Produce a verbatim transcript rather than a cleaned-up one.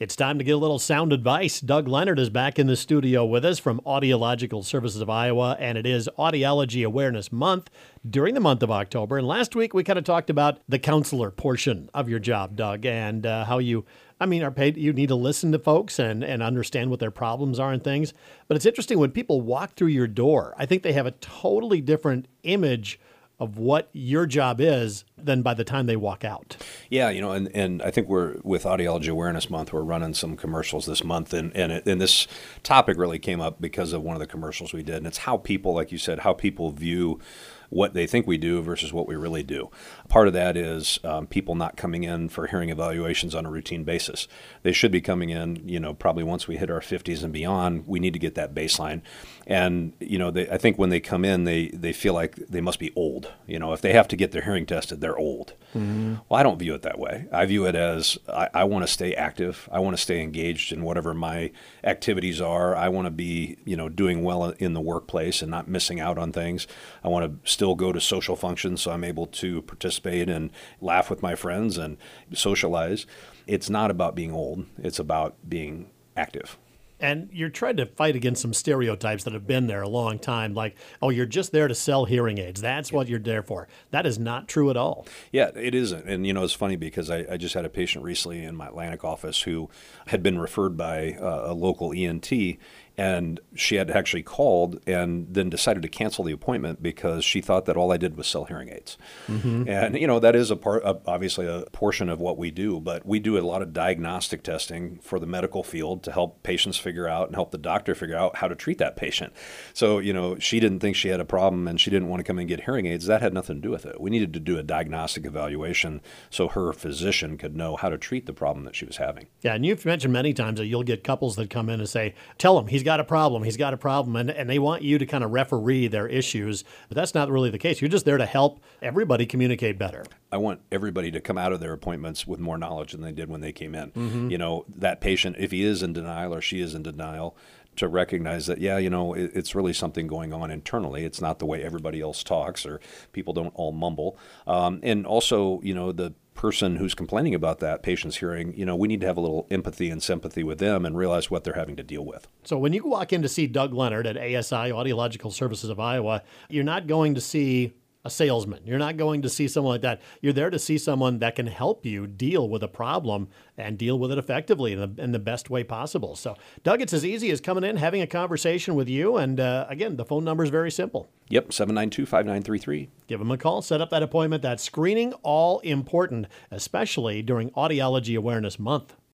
It's time to get a little sound advice. Doug Leonard is back in the studio with us from Audiological Services of Iowa, and it is Audiology Awareness Month during the month of October. And last week, we kind of talked about the counselor portion of your job, Doug, and uh, how you, I mean, are paid. You need to listen to folks and, and understand what their problems are and things. But it's interesting, when people walk through your door, I think they have a totally different image of what your job is than by the time they walk out. Yeah, you know, and, and I think we're, with Audiology Awareness Month, we're running some commercials this month, and and, it, and this topic really came up because of one of the commercials we did, and it's how people, like you said, how people view what they think we do versus what we really do. Part of that is um, people not coming in for hearing evaluations on a routine basis. They should be coming in, you know, probably once we hit our fifties and beyond, we need to get that baseline. And, you know, they, I think when they come in, they, they feel like they must be old. You know, if they have to get their hearing tested, they're old. Mm-hmm. Well, I don't view it that way. I view it as I, I want to stay active. I want to stay engaged in whatever my activities are. I want to be, you know, doing well in the workplace and not missing out on things. I want to still go to social functions so I'm able to participate and laugh with my friends and socialize. It's not about being old. It's about being active. And you're trying to fight against some stereotypes that have been there a long time, like, oh, you're just there to sell hearing aids. That's yeah. what you're there for. That is not true at all. Yeah, it isn't. And, you know, it's funny because I, I just had a patient recently in my Atlantic office who had been referred by uh, a local E N T, and she had actually called and then decided to cancel the appointment because she thought that all I did was sell hearing aids. Mm-hmm. And, you know, that is a part, a, obviously a portion of what we do, but we do a lot of diagnostic testing for the medical field to help patients figure out and help the doctor figure out how to treat that patient. So, you know, she didn't think she had a problem and she didn't want to come and get hearing aids. That had nothing to do with it. We needed to do a diagnostic evaluation so her physician could know how to treat the problem that she was having. Yeah, and you've mentioned many times that you'll get couples that come in and say, tell him he's got Got a problem. He's got a problem. And, and they want you to kind of referee their issues. But that's not really the case. You're just there to help everybody communicate better. I want everybody to come out of their appointments with more knowledge than they did when they came in. Mm-hmm. You know, that patient, if he is in denial or she is in denial, to recognize that, yeah, you know, it, it's really something going on internally. It's not the way everybody else talks, or people don't all mumble. Um, and also, you know, the person who's complaining about that patient's hearing, you know, we need to have a little empathy and sympathy with them and realize what they're having to deal with. So when you walk in to see Doug Leonard at A S I, Audiological Services of Iowa, you're not going to see a salesman. You're not going to see someone like that. You're there to see someone that can help you deal with a problem and deal with it effectively in the, in the best way possible. So, Doug, it's as easy as coming in, having a conversation with you. And uh, again, the phone number is very simple. Yep, seven nine two, five nine three three. Give them a call, set up that appointment. That screening, all important, especially during Audiology Awareness Month.